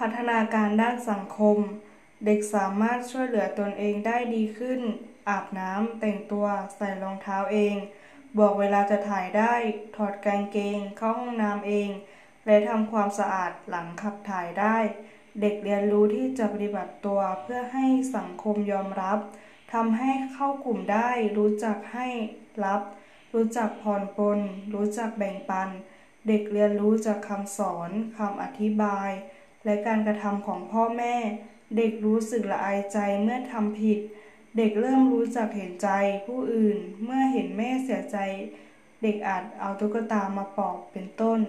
พัฒนาการด้านสังคมเด็กสามารถช่วยเหลือตนเองได้ดีขึ้นอาบน้ำแต่งตัวใส่รองเท้าเองบอกเวลาจะถ่ายได้ถอดกางเกงเข้าห้องน้ำเองและทำความสะอาดหลังขับถ่ายได้เด็กเรียนรู้ที่จะปฏิบัติตัวเพื่อให้สังคมยอมรับทำให้เข้ากลุ่มได้รู้จักให้รับรู้จักผ่อนปลนรู้จักแบ่งปันเด็กเรียนรู้จากคำสอนคำอธิบายและการกระทำของพ่อแม่เด็กรู้สึกละอายใจเมื่อทำผิดเด็กเริ่มรู้จักเห็นใจผู้อื่นเมื่อเห็นแม่เสียใจเด็กอาจเอาตุ๊กตามาปลอบเป็นต้น